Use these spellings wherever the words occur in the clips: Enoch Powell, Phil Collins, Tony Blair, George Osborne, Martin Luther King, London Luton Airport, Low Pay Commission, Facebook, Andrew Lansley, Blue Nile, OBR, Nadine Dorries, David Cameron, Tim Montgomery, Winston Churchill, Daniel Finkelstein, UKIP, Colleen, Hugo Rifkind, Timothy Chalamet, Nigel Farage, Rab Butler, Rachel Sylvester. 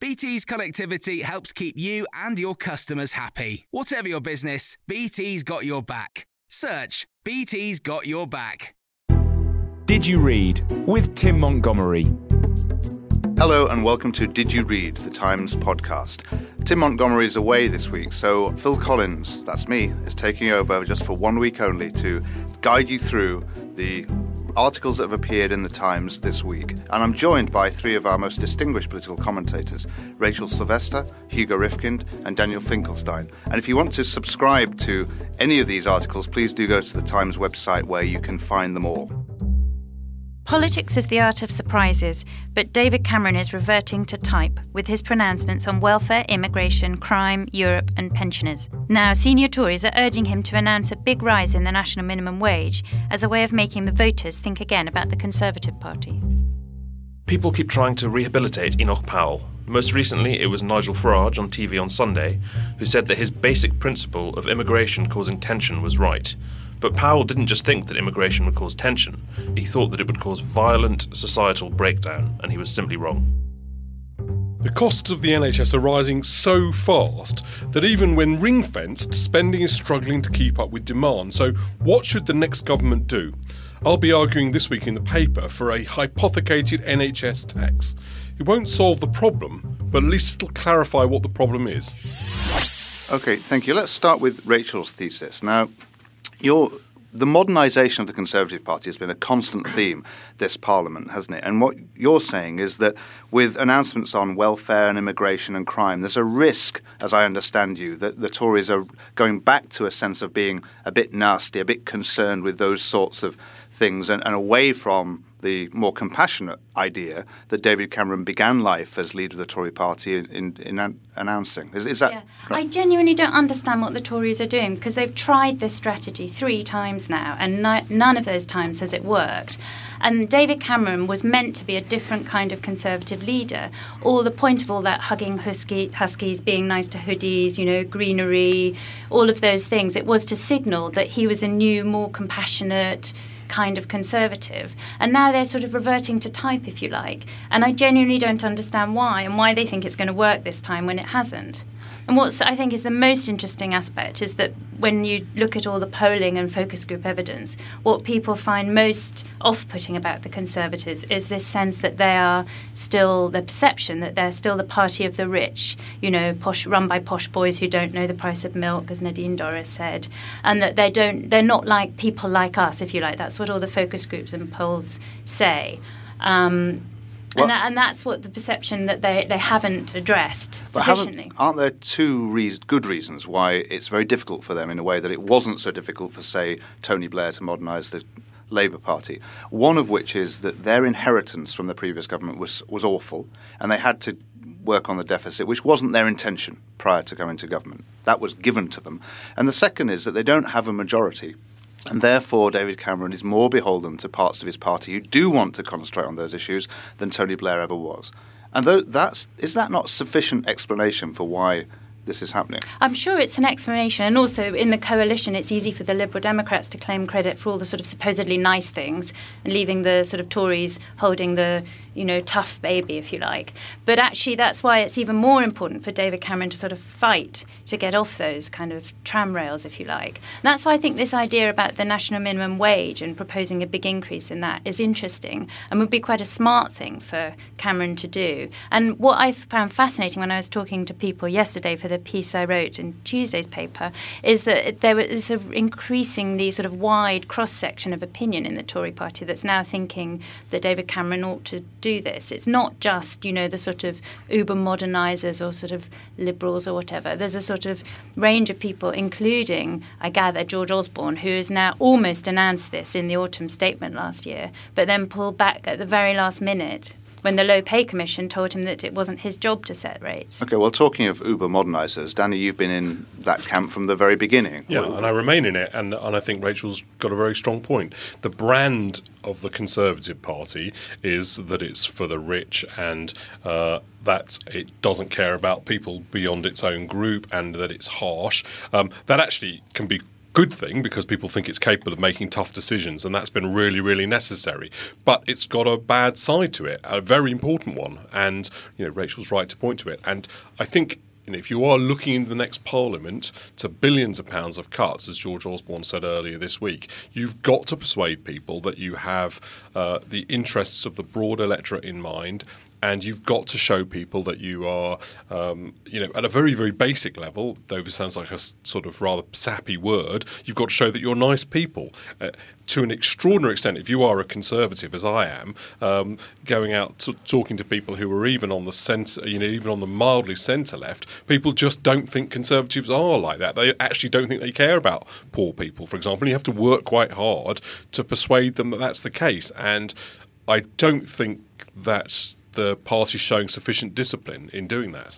BT's connectivity helps keep you and your customers happy. Whatever your business, BT's got your back. Search BT's got your back. Did You Read? With Tim Montgomery. Hello and welcome to Did You Read? The Times podcast. Tim Montgomery is away this week, so Phil Collins, that's me, is taking over just for 1 week only to guide you through the articles that have appeared in the Times this week. And I'm joined by three of our most distinguished political commentators, Rachel Sylvester, Hugo Rifkind and Daniel Finkelstein. And if you want to subscribe to any of these articles, please do go to the Times website where you can find them all. Politics is the art of surprises, but David Cameron is reverting to type with his pronouncements on welfare, immigration, crime, Europe and pensioners. Now, senior Tories are urging him to announce a big rise in the national minimum wage as a way of making the voters think again about the Conservative Party. People keep trying to rehabilitate Enoch Powell. Most recently, it was Nigel Farage on TV on Sunday who said that his basic principle of immigration causing tension was right. But Powell didn't just think that immigration would cause tension, he thought that it would cause violent societal breakdown, and he was simply wrong. The costs of the NHS are rising so fast that even when ring-fenced, spending is struggling to keep up with demand. So what should the next government do? I'll be arguing this week in the paper for a hypothecated NHS tax. It won't solve the problem, but at least it'll clarify what the problem is. OK, thank you. Let's start with Rachel's thesis. Now, the modernisation of the Conservative Party has been a constant theme this Parliament, hasn't it? And what you're saying is that with announcements on welfare and immigration and crime, there's a risk, as I understand you, that the Tories are going back to a sense of being a bit nasty, a bit concerned with those sorts of things and away from the more compassionate idea that David Cameron began life as leader of the Tory party in announcing. Is that... Yeah. I genuinely don't understand what the Tories are doing, because they've tried this strategy 3 times now and none of those times has it worked. And David Cameron was meant to be a different kind of Conservative leader. All the point of all that hugging huskies, being nice to hoodies, you know, greenery, all of those things, it was to signal that he was a new, more compassionate kind of Conservative, and now they're sort of reverting to type, if you like, and I genuinely don't understand why, and why they think it's going to work this time when it hasn't. And what I think is the most interesting aspect is that when you look at all the polling and focus group evidence, what people find most off-putting about the Conservatives is this sense that they are still, the perception that they're still the party of the rich, you know, posh, run by posh boys who don't know the price of milk, as Nadine Dorries said, and that they're not like people like us, if you like. That's what all the focus groups and polls say. And that's what the perception that they haven't addressed sufficiently. Aren't there two good reasons why it's very difficult for them in a way that it wasn't so difficult for, say, Tony Blair to modernise the Labour Party? One of which is that their inheritance from the previous government was awful, and they had to work on the deficit, which wasn't their intention prior to coming to government. That was given to them. And the second is that they don't have a majority. And therefore, David Cameron is more beholden to parts of his party who do want to concentrate on those issues than Tony Blair ever was. And is that not sufficient explanation for why this is happening? I'm sure it's an explanation. And also in the coalition, it's easy for the Liberal Democrats to claim credit for all the sort of supposedly nice things, and leaving the sort of Tories holding the, you know, tough baby, if you like. But actually, that's why it's even more important for David Cameron to sort of fight to get off those kind of tram rails, if you like. And that's why I think this idea about the national minimum wage and proposing a big increase in that is interesting and would be quite a smart thing for Cameron to do. And what I found fascinating when I was talking to people yesterday for the piece I wrote in Tuesday's paper is that there is an increasingly sort of wide cross-section of opinion in the Tory party that's now thinking that David Cameron ought to do this. It's not just, you know, the sort of uber modernisers or sort of liberals or whatever. There's a sort of range of people, including, I gather, George Osborne, who has now almost announced this in the autumn statement last year, but then pulled back at the very last minute when the Low Pay Commission told him that it wasn't his job to set rates. OK, well, talking of uber modernisers, Danny, you've been in that camp from the very beginning. Yeah, and I remain in it, and I think Rachel's got a very strong point. The brand of the Conservative Party is that it's for the rich and that it doesn't care about people beyond its own group and that it's harsh. That actually can be good thing because people think it's capable of making tough decisions, and that's been really, really necessary. But it's got a bad side to it, a very important one, and you know Rachel's right to point to it. And I think, you know, if you are looking into the next parliament to billions of pounds of cuts, as George Osborne said earlier this week, you've got to persuade people that you have the interests of the broad electorate in mind. And you've got to show people that you are, you know, at a very, very basic level, though this sounds like a sort of rather sappy word, you've got to show that you're nice people. To an extraordinary extent, if you are a Conservative, as I am, going out talking to people who are even on the centre, you know, even on the mildly centre-left, people just don't think Conservatives are like that. They actually don't think they care about poor people, for example. And you have to work quite hard to persuade them that that's the case. And I don't think that's the party showing sufficient discipline in doing that.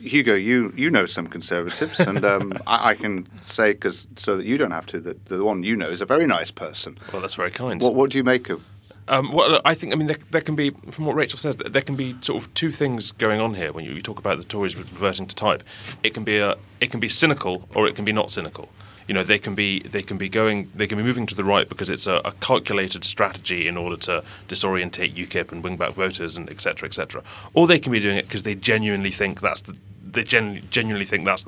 Hugo, you know some Conservatives, and I can say, so that you don't have to, that the one you know is a very nice person. Well, that's very kind. What do you make of? Well, I think, I mean, there can be, from what Rachel says, there can be sort of two things going on here when you talk about the Tories reverting to type. It can be cynical or it can be not cynical. You know, they can be moving to the right because it's a calculated strategy in order to disorientate UKIP and wing back voters and et cetera, or they can be doing it because they genuinely think that's the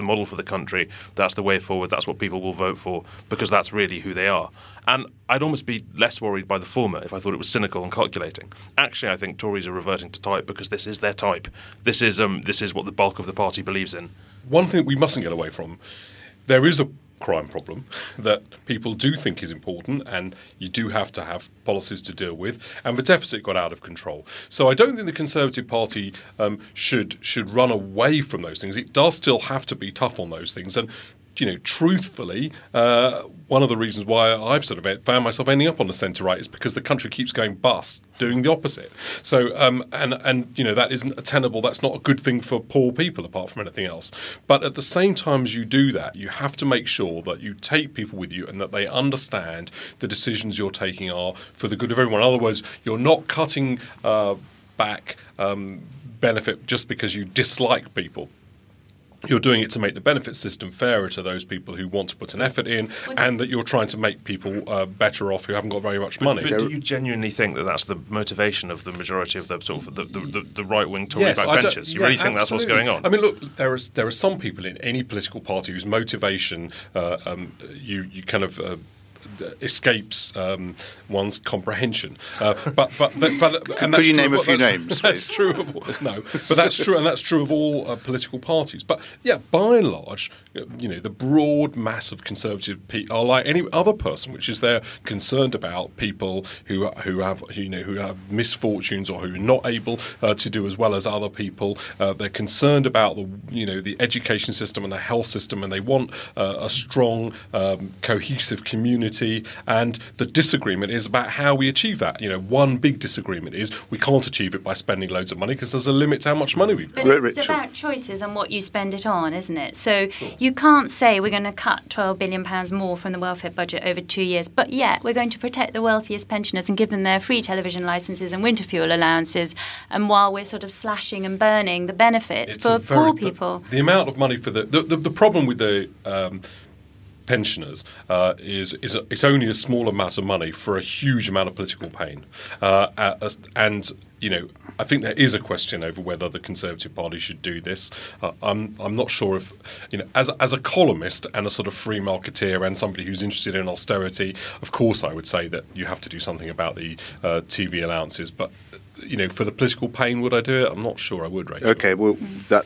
model for the country, that's the way forward, that's what people will vote for because that's really who they are. And I'd almost be less worried by the former if I thought it was cynical and calculating. Actually, I think Tories are reverting to type because this is their type. This is what the bulk of the party believes in. One thing we mustn't get away from, there is a crime problem that people do think is important, and you do have to have policies to deal with, and the deficit got out of control. So I don't think the Conservative Party should run away from those things. It does still have to be tough on those things, and you know, truthfully, one of the reasons why I've sort of found myself ending up on the centre-right is because the country keeps going bust doing the opposite. So, and you know, that isn't attainable. That's not a good thing for poor people apart from anything else. But at the same time as you do that, you have to make sure that you take people with you and that they understand the decisions you're taking are for the good of everyone. Otherwise, you're not cutting back benefit just because you dislike people. You're doing it to make the benefit system fairer to those people who want to put an effort in, and that you're trying to make people better off who haven't got very much money. But do you genuinely think that that's the motivation of the majority of the sort of the right-wing Tory backbenchers? You really think absolutely. That's what's going on? I mean, look, there are some people in any political party whose motivation you kind of escapes one's comprehension, could you name a few names? That's true of all, no, but that's true, and that's true of all political parties. But yeah, by and large, you know, the broad mass of Conservative people are like any other person, which is they're concerned about people who have misfortunes or who are not able to do as well as other people. They're concerned about the education system and the health system, and they want a strong, cohesive community equality, and the disagreement is about how we achieve that. You know, one big disagreement is we can't achieve it by spending loads of money because there's a limit to how much money we've got. But it's about choices and what you spend it on, isn't it? So you can't say we're going to cut £12 billion more from the welfare budget over 2 years, but yet we're going to protect the wealthiest pensioners and give them their free television licences and winter fuel allowances, and while we're sort of slashing and burning the benefits for poor people. The amount of money for the problem with the pensioners is it's only a small amount of money for a huge amount of political pain, and you know, I think there is a question over whether the Conservative Party should do this. I'm not sure if, you know, as a columnist and a sort of free marketeer and somebody who's interested in austerity, of course I would say that you have to do something about the TV allowances. But, you know, for the political pain, would I do it? I'm not sure I would, Rachel. Okay, well, we're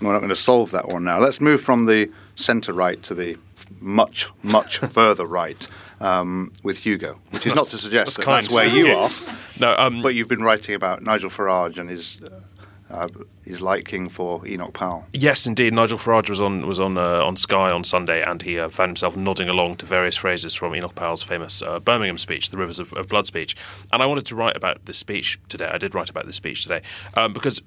not going to solve that one now. Let's move from the centre-right to the much further right with Hugo, which is not to suggest that's where you are. No, but you've been writing about Nigel Farage and his liking for Enoch Powell. Yes, indeed. Nigel Farage was on Sky on Sunday, and he found himself nodding along to various phrases from Enoch Powell's famous Birmingham speech, the Rivers of Blood speech. And I wanted to write about this speech today. I did write about this speech today because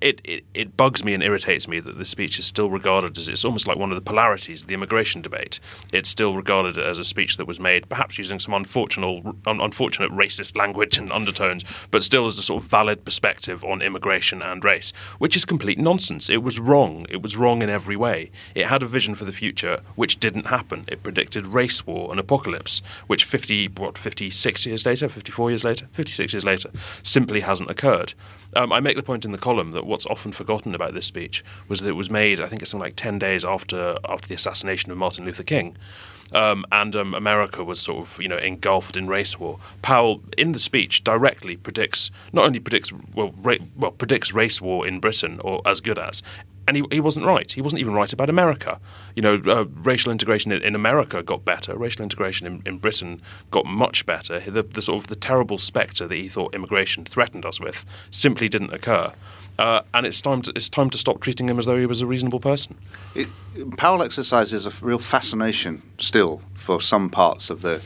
It bugs me and irritates me that this speech is still regarded as, it's almost like one of the polarities of the immigration debate. It's still regarded as a speech that was made perhaps using some unfortunate racist language and undertones, but still as a sort of valid perspective on immigration and race, which is complete nonsense. It was wrong. It was wrong in every way. It had a vision for the future which didn't happen. It predicted race war and apocalypse, which 56 years later, simply hasn't occurred. I make the point in the column that what's often forgotten about this speech was that it was made, I think it's something like 10 days after the assassination of Martin Luther King. And America was sort of, you know, engulfed in race war. Powell, in the speech, directly predicts race war in Britain, or as good as. And he wasn't right. He wasn't even right about America. You know, racial integration in America got better. Racial integration in Britain got much better. The sort of the terrible spectre that he thought immigration threatened us with simply didn't occur. And it's time to stop treating him as though he was a reasonable person. Powell exercises a real fascination still for some parts of the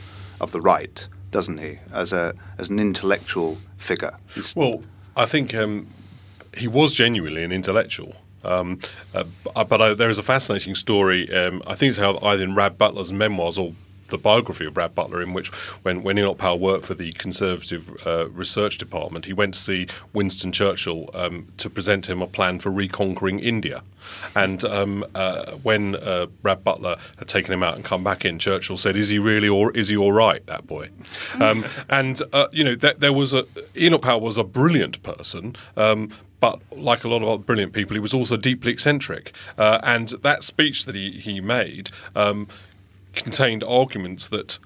right, doesn't he? As an intellectual figure. Well, I think he was genuinely an intellectual. But there is a fascinating story. I think it's either in Rab Butler's memoirs or the biography of Rab Butler, in which when Enoch Powell worked for the Conservative Research Department, he went to see Winston Churchill to present him a plan for reconquering India. And when Rab Butler had taken him out and come back in, Churchill said, is he all right, that boy? Enoch Powell was a brilliant person, but like a lot of other brilliant people, he was also deeply eccentric. And that speech that he made contained arguments that,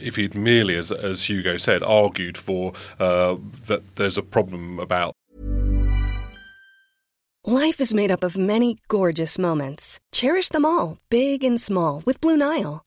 if he'd merely, as Hugo said, argued for that there's a problem about. Life is made up of many gorgeous moments. Cherish them all, big and small, with Blue Nile.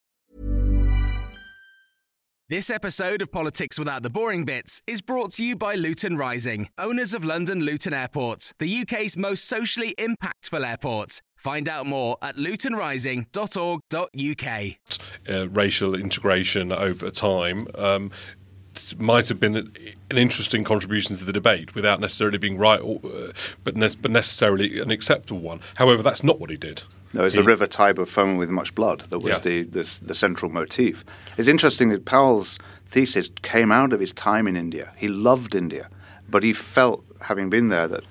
This episode of Politics Without the Boring Bits is brought to you by Luton Rising, owners of London Luton Airport, the UK's most socially impactful airport. Find out more at lutonrising.org.uk. Racial integration over time might have been an interesting contribution to the debate without necessarily being right, but necessarily an acceptable one. However, that's not what he did. No, it's the River Tiber foaming with much blood that was the central motif. It's interesting that Powell's thesis came out of his time in India. He loved India, But he felt, having been there, that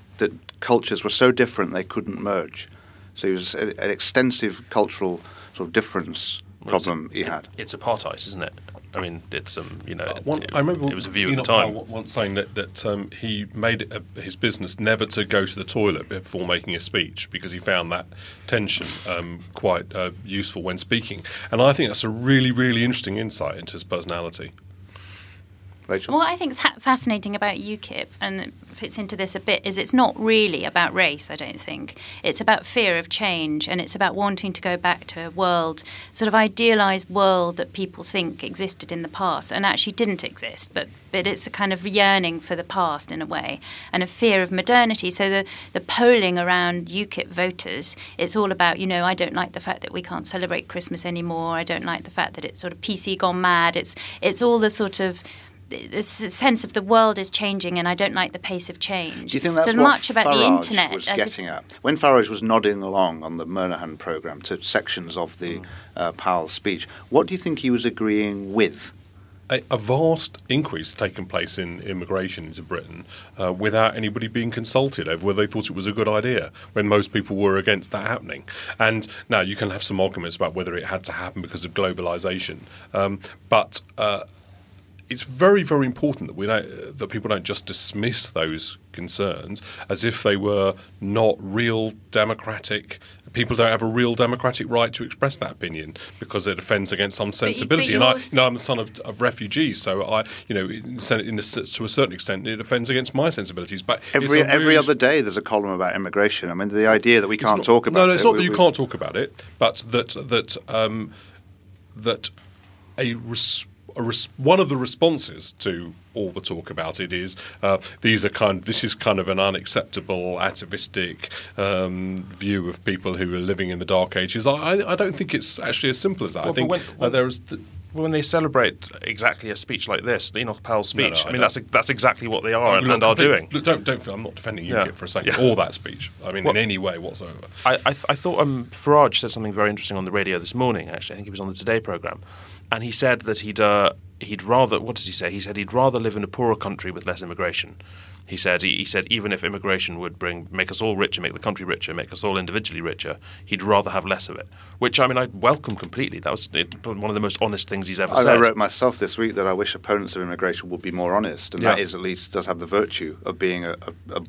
cultures were so different they couldn't merge. So it was an extensive cultural sort of difference problem he had. It's apartheid, isn't it? I mean, it's I remember it was a view at the time. Once saying that he made it his business never to go to the toilet before making a speech because he found that tension quite useful when speaking. And I think that's a really, really interesting insight into his personality. Rachel? Well, what I think is fascinating about UKIP, and fits into this a bit, is it's not really about race, I don't think. It's about fear of change, and it's about wanting to go back to a world, sort of idealised world that people think existed in the past and actually didn't exist, but it's a kind of yearning for the past in a way, and a fear of modernity. So the polling around UKIP voters, it's all about, I don't like the fact that we can't celebrate Christmas anymore, I don't like the fact that it's sort of PC gone mad, it's all the sort of this sense of the world is changing and I don't like the pace of change. Do you think that's so much about the internet was getting at? When Farage was nodding along on the Murnahan programme to sections of the Powell speech, what do you think he was agreeing with? A vast increase taken place in immigration into Britain without anybody being consulted over whether they thought it was a good idea, when most people were against that happening. And now you can have some arguments about whether it had to happen because of globalisation, but it's very, very important that that people don't just dismiss those concerns as if they were not real democratic. People don't have a real democratic right to express that opinion because it offends against some sensibility. I'm the son of refugees, so to a certain extent, it offends against my sensibilities. But every other day, there's a column about immigration. I mean, the idea that we can't talk about it. No, it's not that you can't talk about it, but that a response. One of the responses to all the talk about it is this is kind of an unacceptable atavistic view of people who are living in the dark ages. I don't think it's actually as simple as that. Well, I think there is. When they celebrate exactly a speech like this, Enoch Powell's speech, that's exactly what they are are doing. Look, don't feel I'm not defending you for a second or that speech. I mean, in any way whatsoever. I thought Farage said something very interesting on the radio this morning. Actually, I think he was on the Today programme, and he said that he'd rather. What does he say? He said he'd rather live in a poorer country with less immigration. He said even if immigration would make us all richer, make the country richer, make us all individually richer, he'd rather have less of it. Which I welcome completely. That was one of the most honest things he's ever said. I wrote myself this week that I wish opponents of immigration would be more honest, and that does have the virtue of being a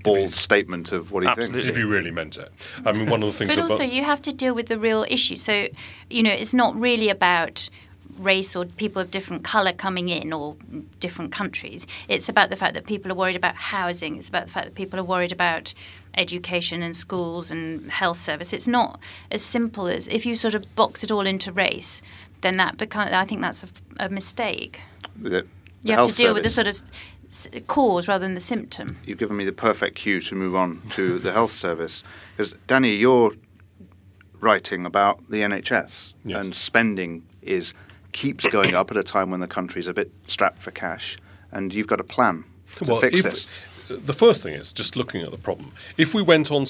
bold statement of what he thinks. If he really meant it. I mean, one of the things. But also, you have to deal with the real issue. So, it's not really about race or people of different colour coming in or different countries. It's about the fact that people are worried about housing. It's about the fact that people are worried about education and schools and health service. It's not as simple as if you sort of box it all into race, then I think that's a mistake. You have to deal with the sort of cause rather than the symptom. You've given me the perfect cue to move on to the health service. Because, Danny, you're writing about the NHS and spending keeps going up at a time when the country's a bit strapped for cash, and you've got a plan to fix this. The first thing is just looking at the problem. If we went on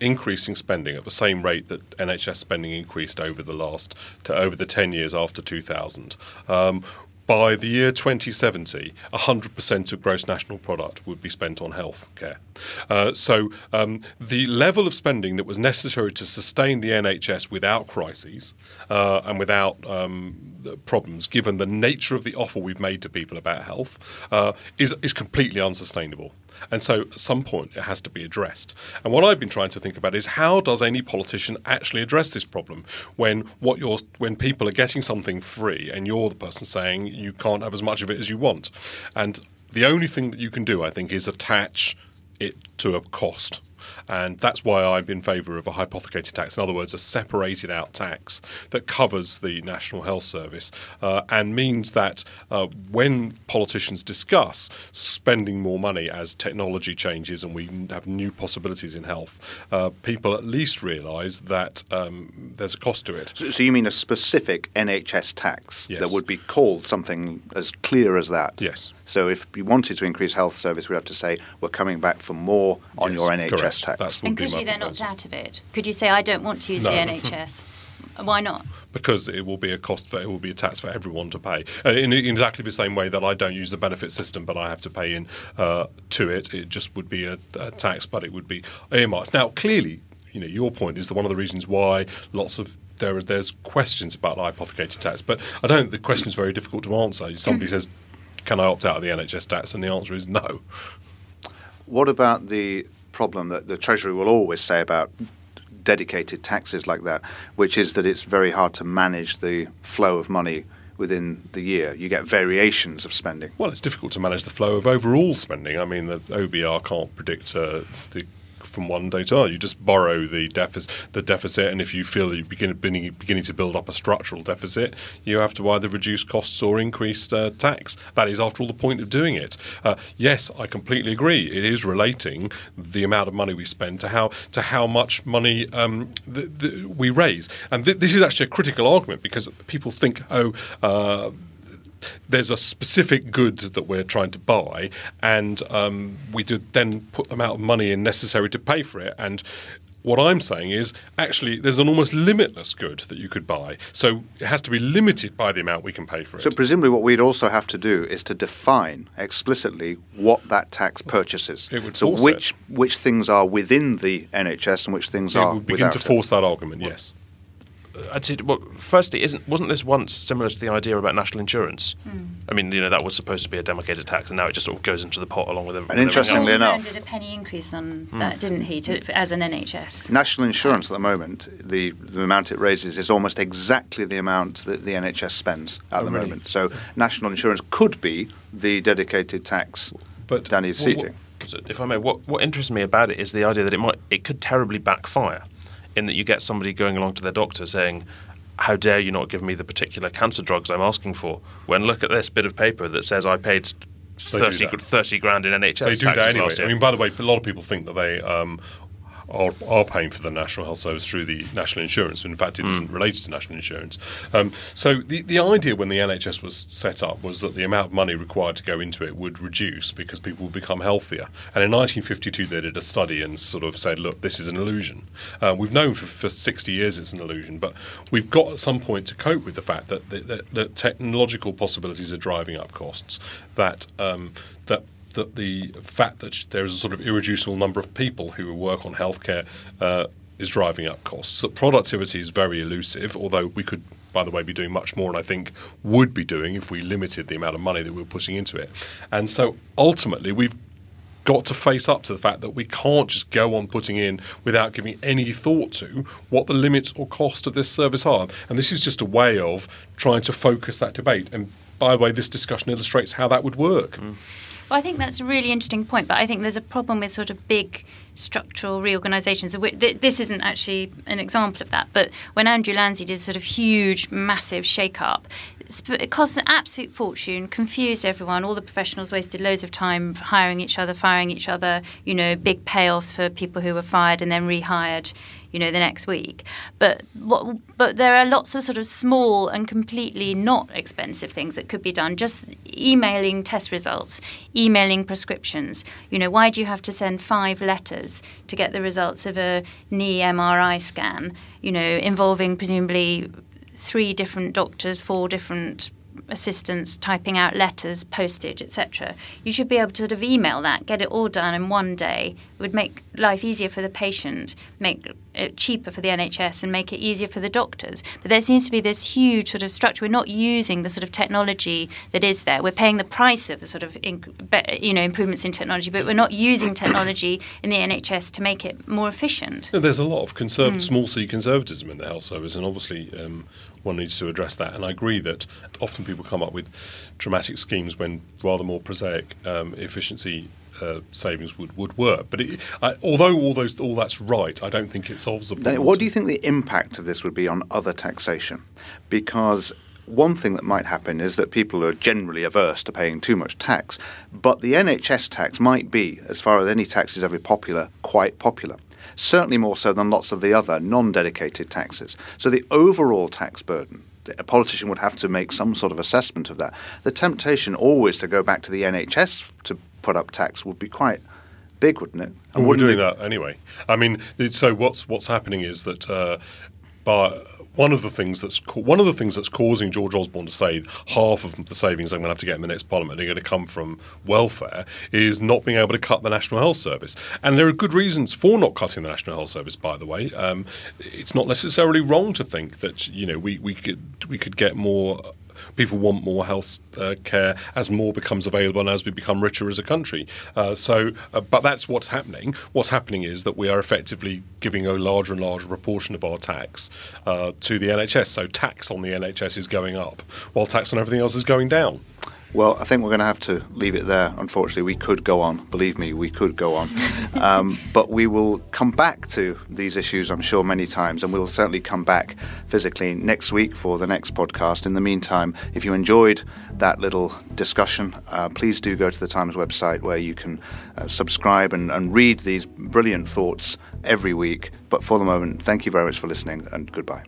increasing spending at the same rate that NHS spending increased over the 10 years after 2000, by the year 2070, 100% of gross national product would be spent on health care. So the level of spending that was necessary to sustain the NHS without crises and without problems, given the nature of the offer we've made to people about health, is completely unsustainable. And so at some point it has to be addressed. And what I've been trying to think about is how does any politician actually address this problem when people are getting something free and you're the person saying you can't have as much of it as you want. And the only thing that you can do, I think, is attach it to a cost. And that's why I'm in favour of a hypothecated tax, in other words, a separated out tax that covers the National Health Service and means that when politicians discuss spending more money as technology changes and we have new possibilities in health, people at least realise that there's a cost to it. So you mean a specific NHS tax that would be called something as clear as that? Yes. So if we wanted to increase health service, we'd have to say we're coming back for more on your NHS tax. And could you then opt out of it? Could you say, I don't want to use the NHS? Why not? Because it will be a cost for, it will be a tax for everyone to pay. In exactly the same way that I don't use the benefit system, but I have to pay in to it. It just would be a tax, but it would be earmarks. Now, clearly, you know, your point is that one of the reasons why lots of there's questions about hypothecated tax, but I don't think the question is very difficult to answer. Somebody says, "Can I opt out of the NHS tax?" and the answer is no. What about the problem that the Treasury will always say about dedicated taxes like that, which is that it's very hard to manage the flow of money within the year? You get variations of spending. Well, it's difficult to manage the flow of overall spending. I mean, the OBR can't predict the from one day to another. You just borrow the deficit, and if you feel you're beginning to build up a structural deficit, you have to either reduce costs or increase tax. That is, after all, the point of doing it. Yes, I completely agree. It is relating the amount of money we spend to how much money we raise. And this is actually a critical argument, because people think, there's a specific good that we're trying to buy, and we do then put the amount of money necessary to pay for it. And what I'm saying is, actually, there's an almost limitless good that you could buy. So it has to be limited by the amount we can pay for it. So presumably what we'd also have to do is to define explicitly what that tax purchases. It would force which things are within the NHS and which things are without it. It would begin to force that argument, yes. Firstly, wasn't this once similar to the idea about national insurance? Mm. I mean, you know, that was supposed to be a dedicated tax, and now it just sort of goes into the pot along with everything. And interestingly enough, he did a penny increase on that, didn't he, as an NHS? National insurance at the moment, the amount it raises is almost exactly the amount that the NHS spends at the moment. So national insurance could be the dedicated tax Danny's seeking. If I may, what interests me about it is the idea that it could terribly backfire, in that you get somebody going along to their doctor saying, "How dare you not give me the particular cancer drugs I'm asking for, when look at this bit of paper that says I paid 30 grand in NHS taxes anyway. Last year." I mean, by the way, a lot of people think that they are paying for the National Health Service through the National Insurance. In fact, it isn't related to National Insurance. So the idea when the NHS was set up was that the amount of money required to go into it would reduce because people would become healthier. And in 1952, they did a study and sort of said, look, this is an illusion. We've known for 60 years it's an illusion, but we've got at some point to cope with the fact that technological possibilities are driving up costs, that the fact that there is a sort of irreducible number of people who work on healthcare is driving up costs. That productivity is very elusive, although we could, by the way, be doing much more, and I think would be doing if we limited the amount of money that we're putting into it. And so ultimately we've got to face up to the fact that we can't just go on putting in without giving any thought to what the limits or cost of this service are. And this is just a way of trying to focus that debate. And by the way, this discussion illustrates how that would work. Mm. Well, I think that's a really interesting point, but I think there's a problem with sort of big structural reorganisations. This isn't actually an example of that, but when Andrew Lansley did sort of huge, massive shake-up, it cost an absolute fortune, confused everyone. All the professionals wasted loads of time hiring each other, firing each other, you know, big payoffs for people who were fired and then rehired, you know, the next week. But there are lots of sort of small and completely not expensive things that could be done. Just emailing test results, emailing prescriptions. You know, why do you have to send 5 letters to get the results of a knee MRI scan, you know, involving presumably 3 different doctors, 4 different assistants typing out letters, postage, etc. You should be able to sort of email that, get it all done in one day. It would make life easier for the patient, make it cheaper for the NHS, and make it easier for the doctors. But there seems to be this huge sort of structure. We're not using the sort of technology that is there. We're paying the price of the sort of improvements in technology, but we're not using technology in the NHS to make it more efficient. No, there's a lot of small c conservatism in the health service, and obviously one needs to address that. And I agree that often people come up with dramatic schemes when rather more prosaic efficiency savings would work. But although all that's right, I don't think it solves the problem. What do you think the impact of this would be on other taxation? Because one thing that might happen is that people are generally averse to paying too much tax, but the NHS tax might be, as far as any tax is ever popular, quite popular. Certainly more so than lots of the other non-dedicated taxes. So the overall tax burden, a politician would have to make some sort of assessment of that. The temptation always to go back to the NHS to put up tax would be quite big, wouldn't it? And we're doing that anyway. I mean, so what's happening is that But one of the things that's causing George Osborne to say half of the savings I'm going to have to get in the next Parliament are going to come from welfare is not being able to cut the National Health Service. And there are good reasons for not cutting the National Health Service, by the way. It's not necessarily wrong to think that, you know, we could get more. People want more health care as more becomes available and as we become richer as a country. But that's what's happening. What's happening is that we are effectively giving a larger and larger proportion of our tax to the NHS. So tax on the NHS is going up while tax on everything else is going down. Well, I think we're going to have to leave it there, unfortunately. We could go on. Believe me, we could go on. But we will come back to these issues, I'm sure, many times, and we'll certainly come back physically next week for the next podcast. In the meantime, if you enjoyed that little discussion, please do go to the Times website where you can subscribe and read these brilliant thoughts every week. But for the moment, thank you very much for listening, and goodbye.